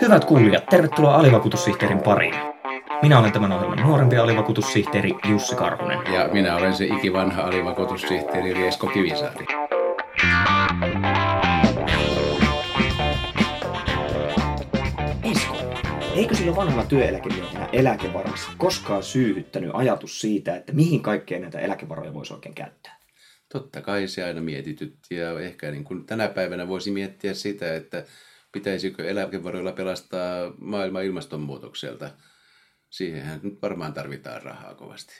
Hyvät kuulijat, tervetuloa alivakuutussihteerin pariin. Minä olen tämän ohjelman nuorempi alivakuutussihteeri Jussi Karhunen. Ja minä olen se ikivanha alivakuutussihteeri Esko Kivisaari. Esko, eikö silloin vanhalla työeläkemiehenä eläkevarassa koskaan syyhyttänyt ajatus siitä, että mihin kaikkeen näitä eläkevaroja voisi oikein käyttää? Totta kai se aina mietitytti ja ehkä niin kuin tänä päivänä voisi miettiä sitä, että pitäisikö eläkevaroilla pelastaa maailman ilmastonmuutokselta. Siihenhän nyt varmaan tarvitaan rahaa kovasti.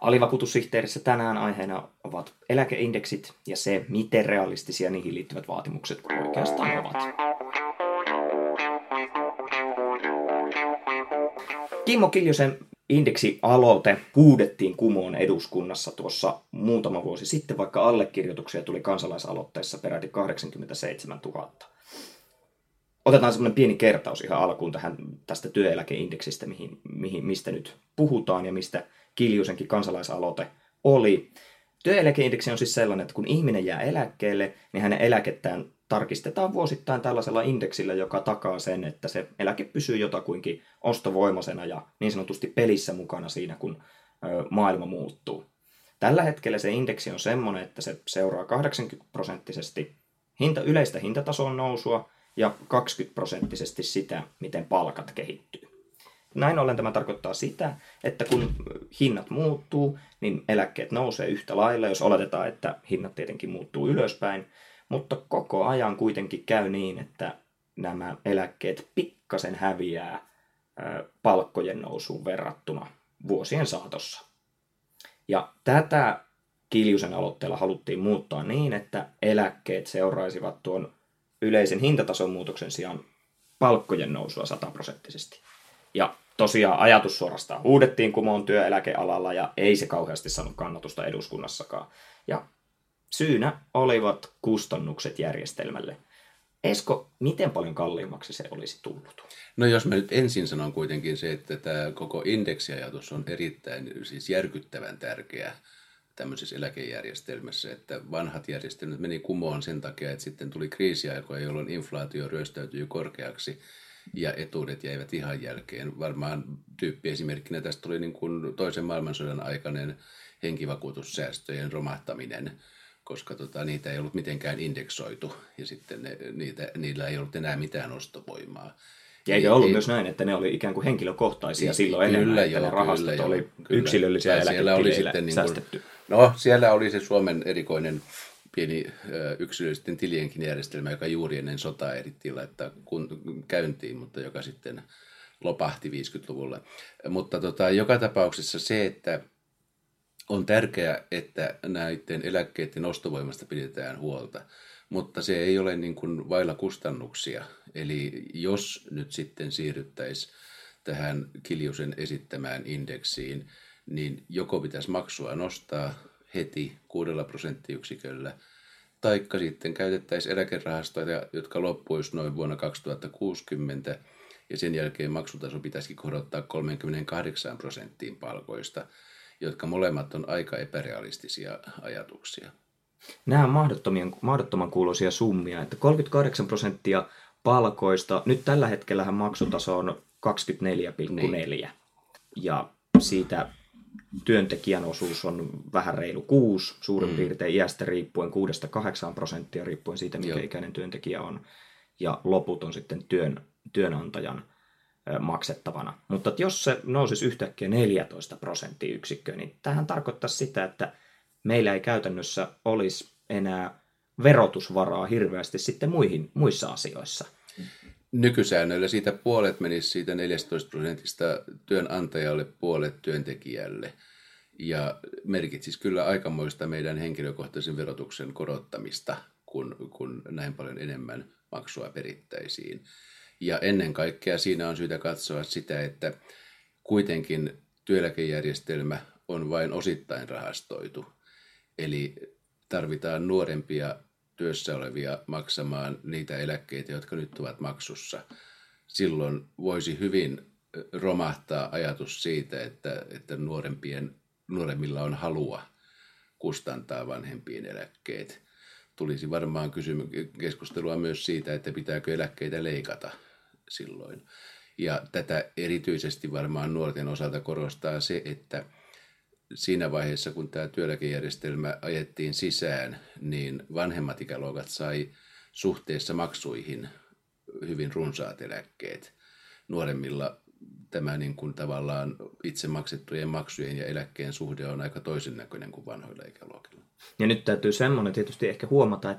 Alivakuutussihteerissä tänään aiheena ovat eläkeindeksit ja se, miten realistisia niihin liittyvät vaatimukset oikeastaan ovat. Kimmo Kiljosen indeksialoite huudettiin kumoon eduskunnassa tuossa muutama vuosi sitten, vaikka allekirjoituksia tuli kansalaisaloitteessa peräti 87 000. Otetaan semmoinen pieni kertaus ihan alkuun tästä työeläkeindeksistä, mistä nyt puhutaan ja mistä Kiljusenkin kansalaisaloite oli. Työeläkeindeksi on siis sellainen, että kun ihminen jää eläkkeelle, niin hänen eläkettään tarkistetaan vuosittain tällaisella indeksillä, joka takaa sen, että se eläke pysyy jotakuinkin ostovoimaisena ja niin sanotusti pelissä mukana siinä, kun maailma muuttuu. Tällä hetkellä se indeksi on semmoinen, että se seuraa 80% yleistä hintatason nousua ja 20% sitä, miten palkat kehittyy. Näin ollen tämä tarkoittaa sitä, että kun hinnat muuttuu, niin eläkkeet nousee yhtä lailla, jos oletetaan, että hinnat tietenkin muuttuu ylöspäin, mutta koko ajan kuitenkin käy niin, että nämä eläkkeet pikkasen häviää palkkojen nousuun verrattuna vuosien saatossa. Ja tätä Kiljusen aloitteella haluttiin muuttaa niin, että eläkkeet seuraisivat tuon yleisen hintatason muutoksen sijaan palkkojen nousua 100%. Ja tosiaan ajatus suorastaan huudettiin kumoon työeläkealalla ja ei se kauheasti saanut kannatusta eduskunnassakaan. Ja syynä olivat kustannukset järjestelmälle. Esko, miten paljon kalliimmaksi se olisi tullut? No jos mä nyt ensin sanon kuitenkin se, että tämä koko indeksiajatus on erittäin siis järkyttävän tärkeä tämmöisessä eläkejärjestelmässä, että vanhat järjestelmät meni kumoon sen takia, että sitten tuli kriisiaikoja, jolloin inflaatio ryöstäytyi korkeaksi ja etuudet jäivät ihan jälkeen. Varmaan tyyppiesimerkkinä tästä tuli niin kuin toisen maailmansodan aikainen henkivakuutussäästöjen romahtaminen, koska niitä ei ollut mitenkään indeksoitu ja sitten niillä ei ollut enää mitään ostovoimaa. Ja eikö ollut myös näin, että ne oli ikään kuin henkilökohtaisia silloin enemmän, että ne rahastot oli yksilöllisiä eläketileillä säästetty? No siellä oli se Suomen erikoinen pieni yksilöllisten tilienkin järjestelmä, joka juuri ennen sotaa ehdittiin laittaa käyntiin, mutta joka sitten lopahti 50-luvulla. Mutta joka tapauksessa se, että on tärkeää, että näiden eläkkeiden ostovoimasta pidetään huolta, mutta se ei ole niin kuin vailla kustannuksia. Eli jos nyt sitten siirryttäisiin tähän Kiljusen esittämään indeksiin, niin joko pitäisi maksua nostaa heti 6%, taikka sitten käytettäisiin eläkerahastoja, jotka loppuisi noin vuonna 2060, ja sen jälkeen maksutaso pitäisikin korottaa 38% palkoista, jotka molemmat on aika epärealistisia ajatuksia. Nämä on mahdottoman kuuloisia summia, että 38% palkoista, nyt tällä hetkellähän maksutaso on 24,4 ja siitä työntekijän osuus on vähän reilu 6, suurin piirtein iästä riippuen 6-8% riippuen siitä, mikä ikäinen työntekijä on ja loput on sitten työnantajan maksettavana. Mutta jos se nousisi yhtäkkiä 14%, niin tämähän tarkoittaa sitä, että meillä ei käytännössä olisi enää verotusvaraa hirveästi sitten muissa asioissa. Nykysäännöillä siitä puolet menisi siitä 14% työnantajalle, puolet työntekijälle. Ja merkitsisi kyllä aikamoista meidän henkilökohtaisen verotuksen korottamista, kun näin paljon enemmän maksua perittäisiin. Ja ennen kaikkea siinä on syytä katsoa sitä, että kuitenkin työeläkejärjestelmä on vain osittain rahastoitu. Eli tarvitaan nuorempia työssä olevia maksamaan niitä eläkkeitä, jotka nyt ovat maksussa. Silloin voisi hyvin romahtaa ajatus siitä, että nuoremmilla on halua kustantaa vanhempien eläkkeet. Tulisi varmaan keskustelua myös siitä, että pitääkö eläkkeitä leikata. silloin. Ja tätä erityisesti varmaan nuorten osalta korostaa se, että siinä vaiheessa, kun tämä työeläkejärjestelmä ajettiin sisään, niin vanhemmat ikäluokat sai suhteessa maksuihin hyvin runsaat eläkkeet. Nuoremmilla tämä niin kuin tavallaan itse maksettujen maksujen ja eläkkeen suhde on aika toisen näköinen kuin vanhoilla ikäluokilla. Ja nyt täytyy semmoinen tietysti ehkä huomata,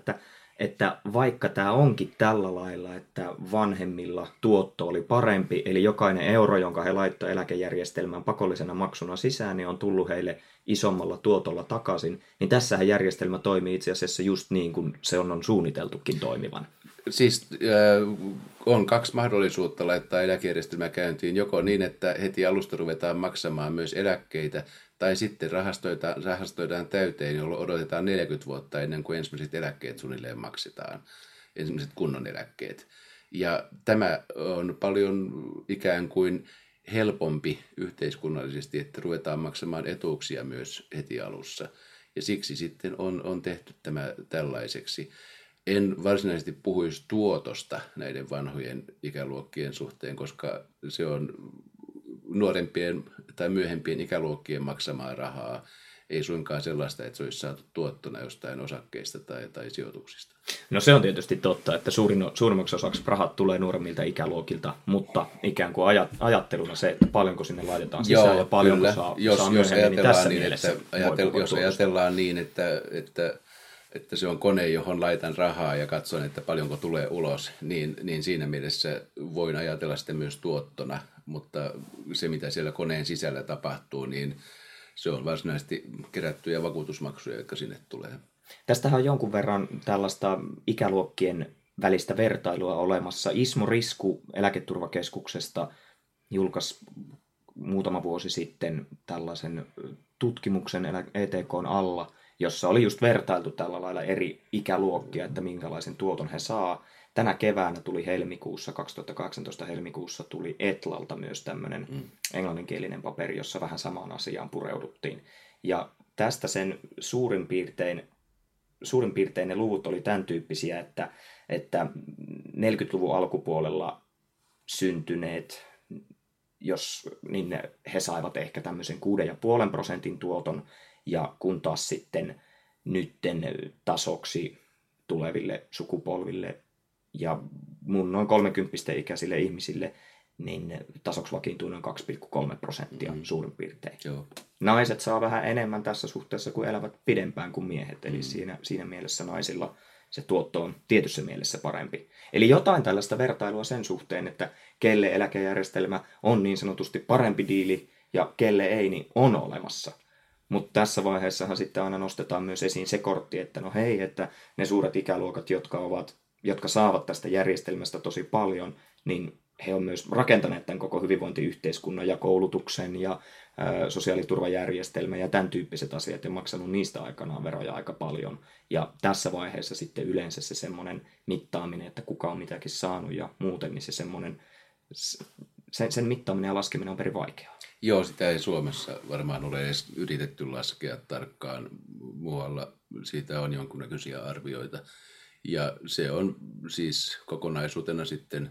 että vaikka tämä onkin tällä lailla, että vanhemmilla tuotto oli parempi, eli jokainen euro, jonka he laittoi eläkejärjestelmään pakollisena maksuna sisään, niin on tullut heille isommalla tuotolla takaisin, niin tässähän järjestelmä toimii itse asiassa just niin kuin se on suunniteltukin toimivan. Siis on kaksi mahdollisuutta laittaa eläkejärjestelmä käyntiin, joko niin, että heti alusta ruvetaan maksamaan myös eläkkeitä, tai sitten rahastoidaan täyteen, jolloin odotetaan 40 vuotta ennen kuin ensimmäiset eläkkeet suunnilleen maksetaan, ensimmäiset kunnon eläkkeet. Ja tämä on paljon ikään kuin helpompi yhteiskunnallisesti, että ruvetaan maksamaan etuuksia myös heti alussa. Ja siksi sitten on tehty tämä tällaiseksi. En varsinaisesti puhuisi tuotosta näiden vanhojen ikäluokkien suhteen, koska se on nuorempien tai myöhempien ikäluokkien maksamaa rahaa, ei suinkaan sellaista, että se olisi saatu tuottona jostain osakkeista tai sijoituksista. No se on tietysti totta, että suurimmaksi osaksi rahat tulee nuoremmilta ikäluokilta, mutta ikään kuin ajatteluna se, että paljonko sinne laitetaan sisään. Joo, ja paljonko kyllä. Saa myöhemmin, niin tässä niin, mielessä. Jos ajatellaan niin, että se on kone, johon laitan rahaa ja katson, että paljonko tulee ulos, niin siinä mielessä voin ajatella sitä myös tuottona, mutta se, mitä siellä koneen sisällä tapahtuu, niin se on varsinaisesti kerättyjä vakuutusmaksuja, jotka sinne tulee. Tästähän on jonkun verran tällaista ikäluokkien välistä vertailua olemassa. Ismo Risku Eläketurvakeskuksesta julkaisi muutama vuosi sitten tällaisen tutkimuksen ETK:n alla, jossa oli just vertailtu tällä lailla eri ikäluokkia, että minkälaisen tuoton he saa. Tänä keväänä tuli 2018 helmikuussa tuli Etlalta myös tämmöinen englanninkielinen paperi, jossa vähän samaan asiaan pureuduttiin. Ja tästä sen suurin piirtein ne luvut oli tämän tyyppisiä, että 40-luvun alkupuolella syntyneet, he saivat ehkä tämmöisen 6,5% tuoton, ja kun taas sitten nytten tasoksi tuleville sukupolville ja mun noin 30 ikäisille ihmisille, niin tasoksi vakiintuu noin 2,3% suurin piirtein. Joo. Naiset saa vähän enemmän tässä suhteessa, kun elävät pidempään kuin miehet, eli siinä mielessä naisilla se tuotto on tietyssä mielessä parempi. Eli jotain tällaista vertailua sen suhteen, että kelle eläkejärjestelmä on niin sanotusti parempi diili ja kelle ei, niin on olemassa. Mutta tässä vaiheessahan sitten aina nostetaan myös esiin se kortti, että no hei, että ne suuret ikäluokat, jotka saavat tästä järjestelmästä tosi paljon, niin he on myös rakentaneet tämän koko hyvinvointiyhteiskunnan ja koulutuksen ja sosiaaliturvajärjestelmän ja tämän tyyppiset asiat ja maksanut niistä aikanaan veroja aika paljon. Ja tässä vaiheessa sitten yleensä se semmoinen mittaaminen, että kuka on mitäkin saanut ja muuten, niin se semmoinen, sen mittaaminen ja laskeminen on perin vaikeaa. Joo, sitä ei Suomessa varmaan ole edes yritetty laskea tarkkaan. Muualla siitä on jonkunnäköisiä arvioita. Ja se on siis kokonaisuutena sitten,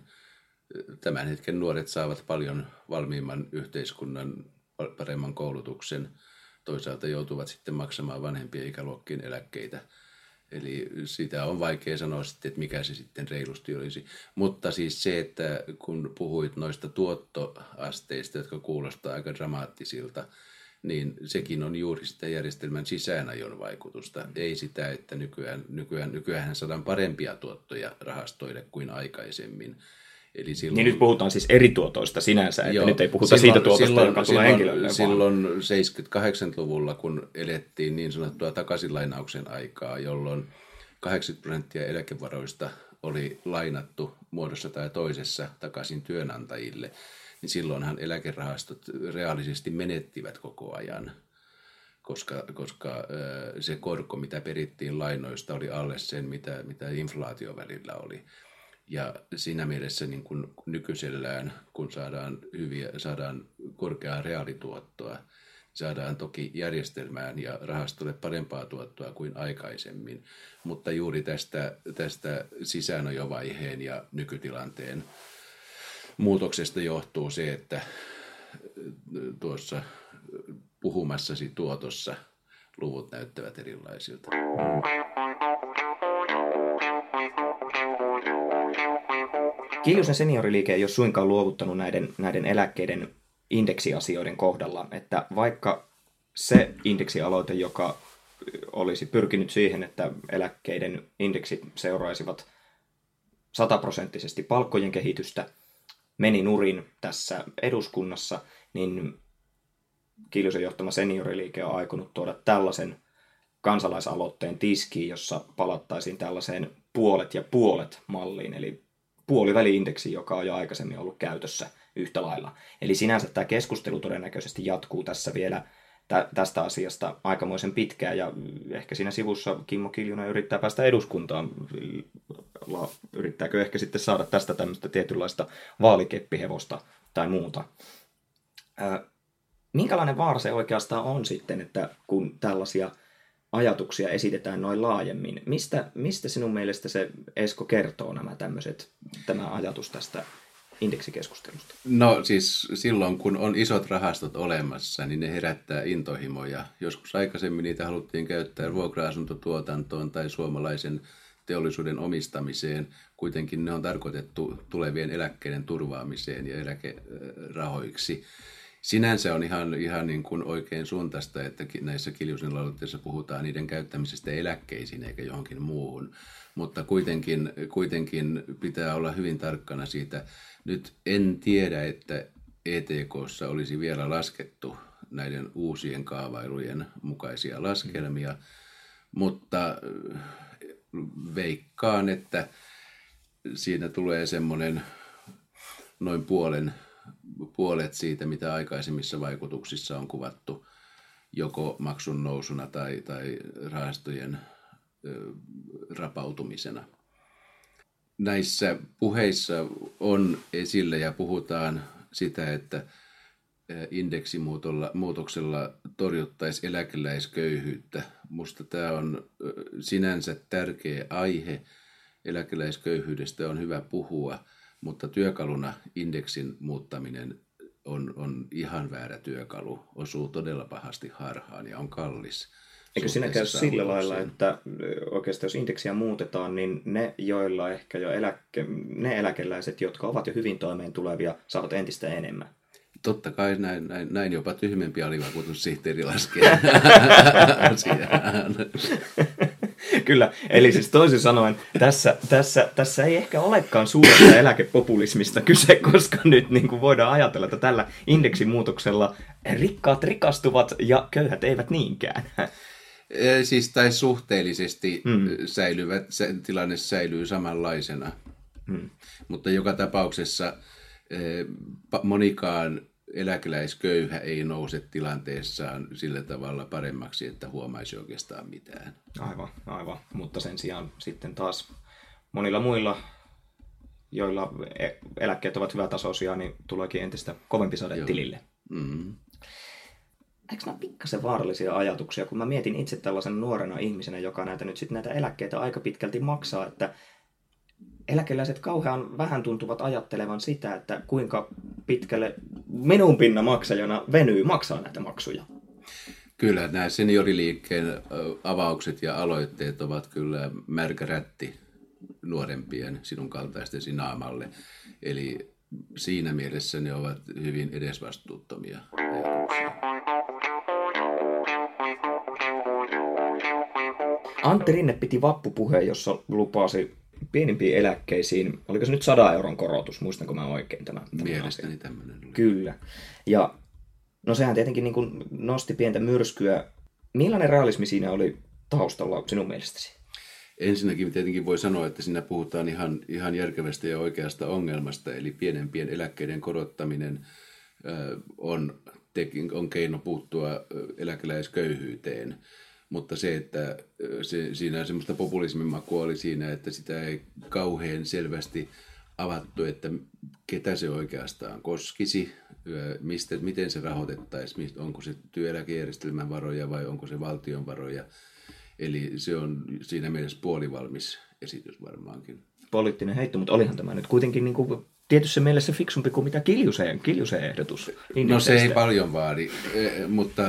tämän hetken nuoret saavat paljon valmiimman yhteiskunnan, paremman koulutuksen. Toisaalta joutuvat sitten maksamaan vanhempien ikäluokkien eläkkeitä. Eli sitä on vaikea sanoa sitten, että mikä se sitten reilusti olisi. Mutta siis se, että kun puhuit noista tuottoasteista, jotka kuulostaa aika dramaattisilta, niin sekin on juuri sitä järjestelmän sisäänajon vaikutusta. Ei sitä, että nykyään saadaan parempia tuottoja rahastoille kuin aikaisemmin. Eli silloin, niin nyt puhutaan siis eri tuotoista sinänsä, että nyt ei puhuta siitä tuotosta, joka tulee henkilölle. Silloin 70-80-luvulla, kun elettiin niin sanottua takaisinlainauksen aikaa, jolloin 80% eläkevaroista oli lainattu muodossa tai toisessa takaisin työnantajille, niin silloinhan eläkerahastot reaalisesti menettivät koko ajan, koska se korko, mitä perittiin lainoista, oli alle sen, mitä inflaatio välillä oli. Ja siinä mielessä niin kun nykyisellään, kun saadaan korkeaa reaalituottoa, saadaan toki järjestelmään ja rahastolle parempaa tuottoa kuin aikaisemmin. Mutta juuri tästä sisäänojovaiheen ja nykytilanteen muutoksesta johtuu se, että tuossa puhumassasi tuotossa luvut näyttävät erilaisilta. Kiljosen senioriliike ei ole suinkaan luovuttanut näiden eläkkeiden indeksiasioiden kohdalla, että vaikka se indeksialoite, joka olisi pyrkinyt siihen, että eläkkeiden indeksit seuraisivat 100% palkkojen kehitystä, meni nurin tässä eduskunnassa, niin Kiljosen johtama senioriliike on aikonut tuoda tällaisen kansalaisaloitteen tiskiin, jossa palattaisiin tällaiseen puolet ja puolet malliin, eli puoliväli-indeksi, joka on jo aikaisemmin ollut käytössä yhtä lailla. Eli sinänsä tämä keskustelu todennäköisesti jatkuu tässä vielä tästä asiasta aikamoisen pitkään, ja ehkä siinä sivussa Kimmo Kiljonen yrittää päästä eduskuntaan. Yrittääkö ehkä sitten saada tästä tämmöistä tietynlaista vaalikeppihevosta tai muuta. Minkälainen vaara se oikeastaan on sitten, että kun tällaisia ajatuksia esitetään noin laajemmin? Mistä sinun mielestä se Esko kertoo tämä ajatus tästä indeksikeskustelusta? No siis silloin, kun on isot rahastot olemassa, niin ne herättää intohimoja. Joskus aikaisemmin niitä haluttiin käyttää vuokra-asuntotuotantoon tai suomalaisen teollisuuden omistamiseen. Kuitenkin ne on tarkoitettu tulevien eläkkeiden turvaamiseen ja eläkerahoiksi. Sinänsä on ihan niin kuin oikein suuntaista, että näissä Kiljusen aloitteissa puhutaan niiden käyttämisestä eläkkeisiin eikä johonkin muuhun. Mutta kuitenkin pitää olla hyvin tarkkana siitä. Nyt en tiedä, että ETK:ssa olisi vielä laskettu näiden uusien kaavailujen mukaisia laskelmia, mutta veikkaan, että siinä tulee semmoinen noin puolet siitä, mitä aikaisemmissa vaikutuksissa on kuvattu joko maksun nousuna tai rahastojen rapautumisena. Näissä puheissa on esillä ja puhutaan sitä, että indeksimuutoksella torjuttaisiin eläkeläisköyhyyttä. Minusta tämä on sinänsä tärkeä aihe. Eläkeläisköyhyydestä on hyvä puhua. Mutta työkaluna indeksin muuttaminen on ihan väärä työkalu, osuu todella pahasti harhaan ja on kallis. Eikö siinä käy sillä lailla, että oikeastaan jos indeksiä muutetaan, niin ne, joilla ehkä jo ne eläkeläiset, jotka ovat jo hyvin toimeentulevia, saavat entistä enemmän? Totta kai näin jopa tyhmempi alivakuutussihteeri laskee asiaan. Kyllä, eli siis toisin sanoen, tässä ei ehkä olekaan suuresta eläkepopulismista kyse, koska nyt niin kuin voidaan ajatella, että tällä indeksimuutoksella rikkaat rikastuvat ja köyhät eivät niinkään. Siis tai suhteellisesti tilanne säilyy samanlaisena, mutta joka tapauksessa monikaan eläkeläisköyhä ei nouse tilanteessaan sillä tavalla paremmaksi, että huomaisi oikeastaan mitään. Aivan. Mutta sen sijaan sitten taas monilla muilla, joilla eläkkeet ovat hyvätasoisia, niin tuleekin entistä kovempi sade tilille. Mm-hmm. Eikö nämä pikkasen vaarallisia ajatuksia, kun mä mietin itse tällaisen nuorena ihmisenä, joka näitä eläkkeitä aika pitkälti maksaa, että eläkeläiset kauhean vähän tuntuvat ajattelevan sitä, että kuinka pitkälle minun pinnamaksajana venyy maksaa näitä maksuja. Kyllä, nämä senioriliikkeen avaukset ja aloitteet ovat kyllä märkä rätti nuorempien sinun kaltaistesi naamalle. Eli siinä mielessä ne ovat hyvin edesvastuuttomia. Antti Rinne piti vappupuheen, jossa lupasi pienimpiin eläkkeisiin, oliko se nyt 100 euron korotus, muistanko mä oikein tämän mielestäni asia? Tämmöinen oli. Kyllä. Ja no sehän tietenkin niin kuin nosti pientä myrskyä. Millainen realismi siinä oli taustalla sinun mielestäsi? Ensinnäkin tietenkin voi sanoa, että siinä puhutaan ihan järkevästä ja oikeasta ongelmasta, eli pienempien eläkkeiden korottaminen on keino puuttua eläkeläisköyhyyteen. Mutta se, että siinä semmoista populismin makua oli siinä, että sitä ei kauhean selvästi avattu, että ketä se oikeastaan koskisi, miten se rahoitettaisiin, onko se työeläkejärjestelmän varoja vai onko se valtion varoja. Eli se on siinä mielessä puolivalmis esitys varmaankin. Poliittinen heitto, mutta olihan tämä nyt kuitenkin niin kuin tietyssä mielessä fiksumpi kuin mitä Kiljusen ehdotus. No se ei paljon vaadi, mutta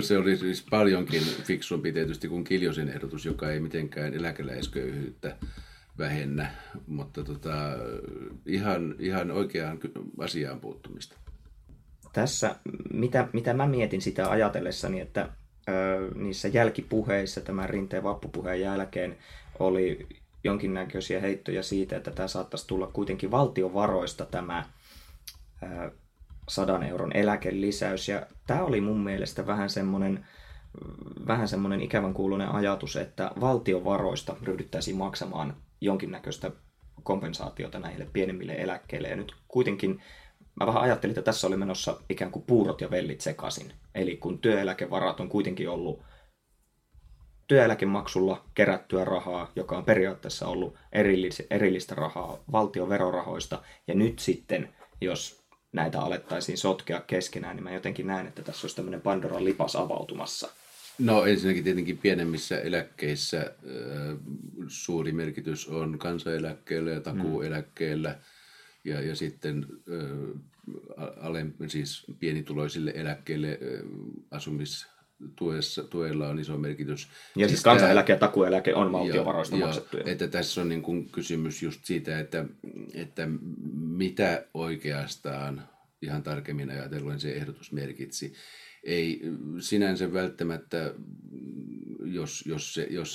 se oli siis paljonkin fiksumpi tietysti kuin Kiljosen ehdotus, joka ei mitenkään eläkeläisköyhyyttä vähennä, mutta ihan oikeaan asiaan puuttumista. Tässä, mitä mä mietin sitä ajatellessani, että niissä jälkipuheissa tämän Rinteen vappupuheen jälkeen oli jonkinnäköisiä heittoja siitä, että tämä saattaisi tulla kuitenkin valtiovaroista tämä 100 euron eläkelisäys. Ja tämä oli mun mielestä vähän semmoinen ikävän kuuluinen ajatus, että valtiovaroista ryhdyttäisiin maksamaan jonkinnäköistä kompensaatiota näille pienemmille eläkkeille. Ja nyt kuitenkin mä vähän ajattelin, että tässä oli menossa ikään kuin puurot ja vellit sekaisin. Eli kun työeläkevarat on kuitenkin ollut työeläkemaksulla kerättyä rahaa, joka on periaatteessa ollut erillistä rahaa valtion verorahoista, ja nyt sitten, jos näitä alettaisiin sotkea keskenään, niin mä jotenkin näen, että tässä olisi tämmöinen Pandoran lipas avautumassa. No ensinnäkin tietenkin pienemmissä eläkkeissä suuri merkitys on kansaneläkkeellä ja takuueläkkeellä, ja sitten siis pienituloisille eläkkeille asumistuella on iso merkitys. Ja siis kansaneläke ja takueläke on valtiovaroista maksettuja. Että tässä on niin kuin kysymys just siitä, että mitä oikeastaan ihan tarkemmin ajatellen se ehdotus merkitsi. Ei sinänsä välttämättä, jos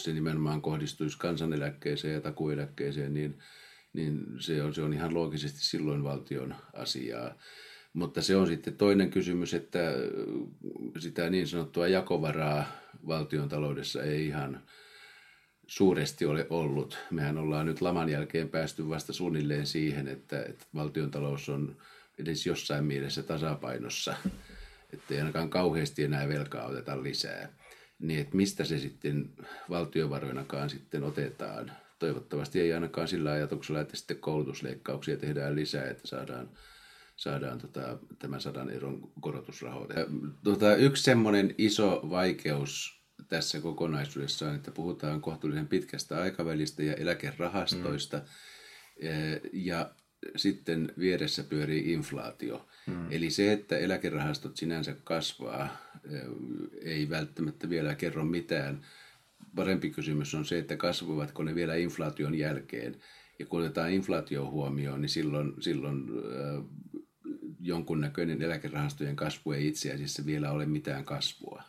se nimenomaan kohdistuisi kansaneläkkeeseen ja takueläkkeeseen, niin se on ihan loogisesti silloin valtion asiaa. Mutta se on sitten toinen kysymys, että sitä niin sanottua jakovaraa valtion taloudessa ei ihan suuresti ole ollut. Mehän ollaan nyt laman jälkeen päästy vasta suunnilleen siihen, että valtion talous on edes jossain mielessä tasapainossa, ettei ainakaan kauheasti enää velkaa oteta lisää. Niin että mistä se sitten valtiovaroinakaan sitten otetaan? Toivottavasti ei ainakaan sillä ajatuksella, että sitten koulutusleikkauksia tehdään lisää, että saadaan tämän 100 euron korotusrahoita. Yksi semmoinen iso vaikeus tässä kokonaisuudessa on, että puhutaan kohtuullisen pitkästä aikavälistä ja eläkerahastoista, ja sitten vieressä pyörii inflaatio. Eli se, että eläkerahastot sinänsä kasvaa, ei välttämättä vielä kerro mitään. Parempi kysymys on se, että kasvavatko ne vielä inflaation jälkeen. Ja kun otetaan inflaatio huomioon, niin silloin jonkunnäköinen eläkerahastojen kasvu ei itse asiassa vielä ole mitään kasvua.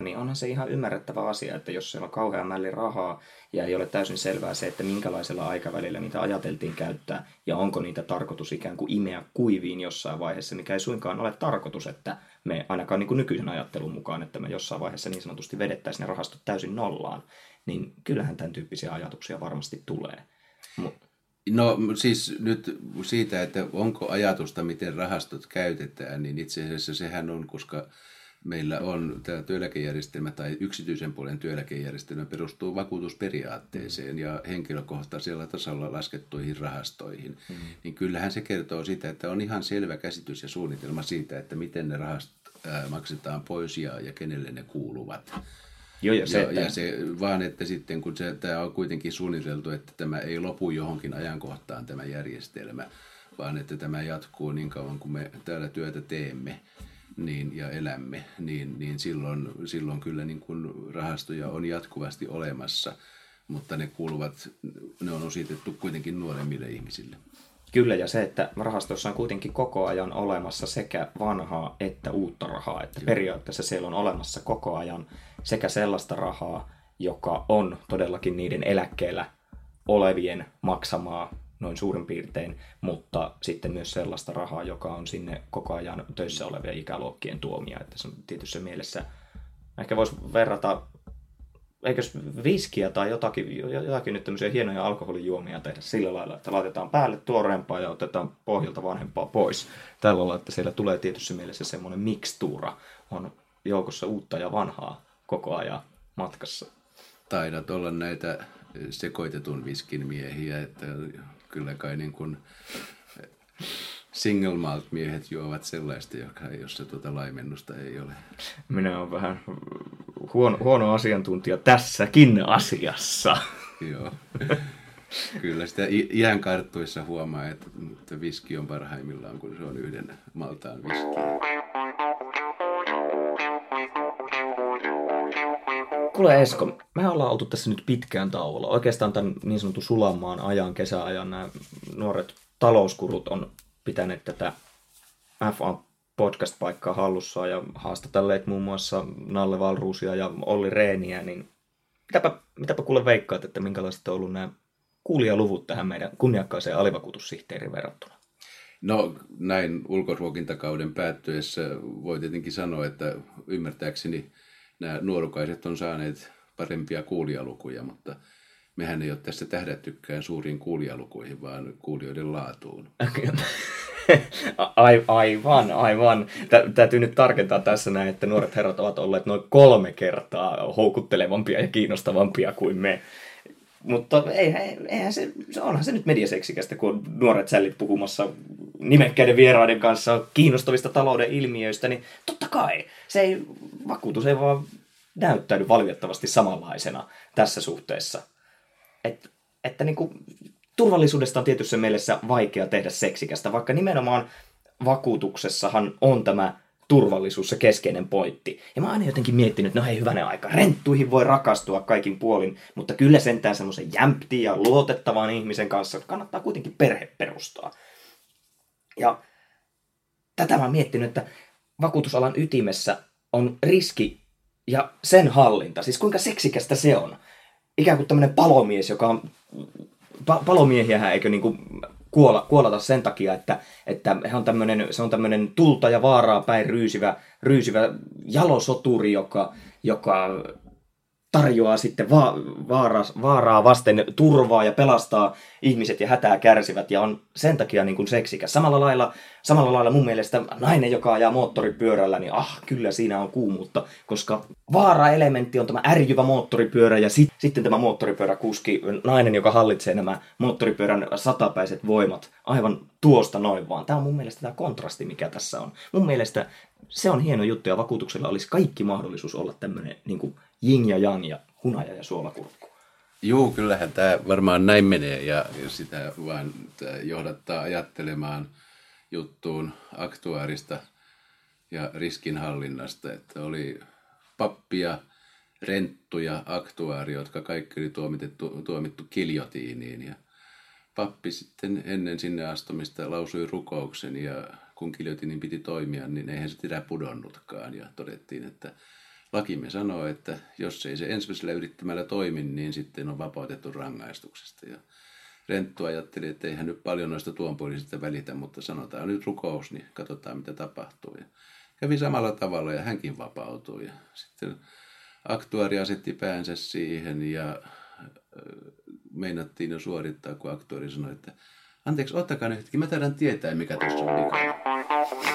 Niin onhan se ihan ymmärrettävä asia, että jos siellä on kauhean mälli rahaa ja ei ole täysin selvää se, että minkälaisella aikavälillä niitä ajateltiin käyttää ja onko niitä tarkoitus ikään kuin imeä kuiviin jossain vaiheessa, mikä ei suinkaan ole tarkoitus, että me ainakaan niin kuin nykyisen ajattelun mukaan, että me jossain vaiheessa niin sanotusti vedettäisiin ne rahastot täysin nollaan, niin kyllähän tämän tyyppisiä ajatuksia varmasti tulee. No siis nyt siitä, että onko ajatusta, miten rahastot käytetään, niin itse asiassa sehän on, koska meillä on tämä työeläkejärjestelmä tai yksityisen puolen työeläkejärjestelmä perustuu vakuutusperiaatteeseen ja henkilökohtaisella tasolla laskettuihin rahastoihin. Niin kyllähän se kertoo sitä, että on ihan selvä käsitys ja suunnitelma siitä, että miten ne rahastot maksetaan pois ja kenelle ne kuuluvat. Joo, että sitten kun tämä on kuitenkin suunniteltu, että tämä ei lopu johonkin ajankohtaan tämä järjestelmä, vaan että tämä jatkuu niin kauan kuin me täällä työtä teemme niin, ja elämme, niin silloin kyllä niin kuin rahastoja on jatkuvasti olemassa, mutta ne on ositettu kuitenkin nuoremmille ihmisille. Kyllä, ja se, että rahastossa on kuitenkin koko ajan olemassa sekä vanhaa että uutta rahaa. Että periaatteessa siellä on olemassa koko ajan sekä sellaista rahaa, joka on todellakin niiden eläkkeellä olevien maksamaa noin suurin piirtein, mutta sitten myös sellaista rahaa, joka on sinne koko ajan töissä olevia ikäluokkien tuomia. Että se on tietyssä mielessä, ehkä voisi verrata, eikös viskiä tai jotakin nyt tämmöisiä hienoja alkoholijuomia tehdä sillä lailla, että laitetaan päälle tuoreempaa ja otetaan pohjalta vanhempaa pois. Tällä lailla, että siellä tulee tietyssä mielessä semmoinen mikstuura, on joukossa uutta ja vanhaa koko ajan matkassa. Taidat olla näitä sekoitetun viskin miehiä, että kyllä kai niin kuin single malt miehet juovat sellaista, jossa tuota laimennusta ei ole. Minä olen vähän huono asiantuntija tässäkin asiassa. Joo. Kyllä sitä iän karttuissa huomaa, että viski on parhaimmillaan, kun se on yhden maltaan viskiä. Kuule Esko, me ollaan oltu tässä nyt pitkään tauolla. Oikeastaan tämän niin sanotun sulamaan ajan, kesäajan, nämä nuoret talouskurut on pitäneet tätä FA-podcast-paikkaa hallussaan ja haastatelleet muun muassa Nalle Valruusia ja Olli Reeniä. Niin mitäpä kuule veikkaat, että minkälaiset on ollut nämä kuulijaluvut tähän meidän kunniakkaaseen alivakuutussihteeriin verrattuna? No näin ulkosuokintakauden päättyessä voi tietenkin sanoa, että ymmärtääkseni nämä nuorukaiset on saaneet parempia kuulijalukuja, mutta mehän ei ole tässä tähdättykään suuriin kuulijalukuihin, vaan kuulijoiden laatuun. Aivan. Täytyy nyt tarkentaa tässä näin, että nuoret herrat ovat olleet noin 3 kertaa houkuttelevampia ja kiinnostavampia kuin me. Mutta eihän se, onhan se nyt mediaseksikästä, kun nuoret sällit puhumassa nimekkäiden vieraiden kanssa kiinnostavista talouden ilmiöistä, niin totta kai vakuutus ei vaan näyttäydy valitettavasti samanlaisena tässä suhteessa. Että niin kuin, turvallisuudesta on tietyssä mielessä vaikea tehdä seksikästä, vaikka nimenomaan vakuutuksessahan on tämä turvallisuus se keskeinen pointti. Ja mä oon aina jotenkin miettinyt, että no hei, hyvänen aika, renttuihin voi rakastua kaikin puolin, mutta kyllä sentään semmoisen jämptiin ja luotettavan ihmisen kanssa kannattaa kuitenkin perhe perustaa. Ja tätä mä oon miettinyt, että vakuutusalan ytimessä on riski ja sen hallinta. Siis kuinka seksikästä se on? Ikään kuin tämmöinen palomies, joka on... Palomiehiähän eikö niinku kuolata sen takia, että se on tämmöinen tulta ja vaaraa päin ryysivä jalosoturi, joka tarjoaa sitten vaaraa vasten turvaa ja pelastaa ihmiset ja hätää kärsivät ja on sen takia niin kuin seksikäs. Samalla lailla mun mielestä nainen, joka ajaa moottoripyörällä, niin kyllä siinä on kuumuutta, koska vaara-elementti on tämä ärjyvä moottoripyörä ja sitten tämä moottoripyöräkuski, nainen, joka hallitsee nämä moottoripyörän satapäiset voimat aivan tuosta noin vaan. Tämä on mun mielestä tämä kontrasti, mikä tässä on. Mun mielestä se on hieno juttu ja vakuutuksella olisi kaikki mahdollisuus olla tämmöinen niin kuin jing ja jang ja hunaja ja suolakurkku. Juu, kyllähän tämä varmaan näin menee ja sitä vaan johdattaa ajattelemaan juttuun aktuaarista ja riskinhallinnasta, että oli pappia, renttuja, aktuaari, jotka kaikki oli tuomittu kiljotiiniin ja pappi sitten ennen sinne astumista lausui rukouksen ja kun kiljotiinin piti toimia, niin eihän se terä pudonnutkaan ja todettiin, että lakimme sanoo, että jos ei se ensimmäisellä yrittämällä toimi, niin sitten on vapautettu rangaistuksesta. Ja renttu ajatteli, että eihän nyt paljon noista tuonpuolisista välitä, mutta sanotaan nyt rukous, niin katsotaan mitä tapahtuu. Ja kävi samalla tavalla ja hänkin vapautui. Ja sitten aktuaari asetti päänsä siihen ja meinattiin jo suorittaa, kun aktuaari sanoi, että anteeksi, ottakaa nyt hetki, mä taidan tietää mikä tässä on vikana.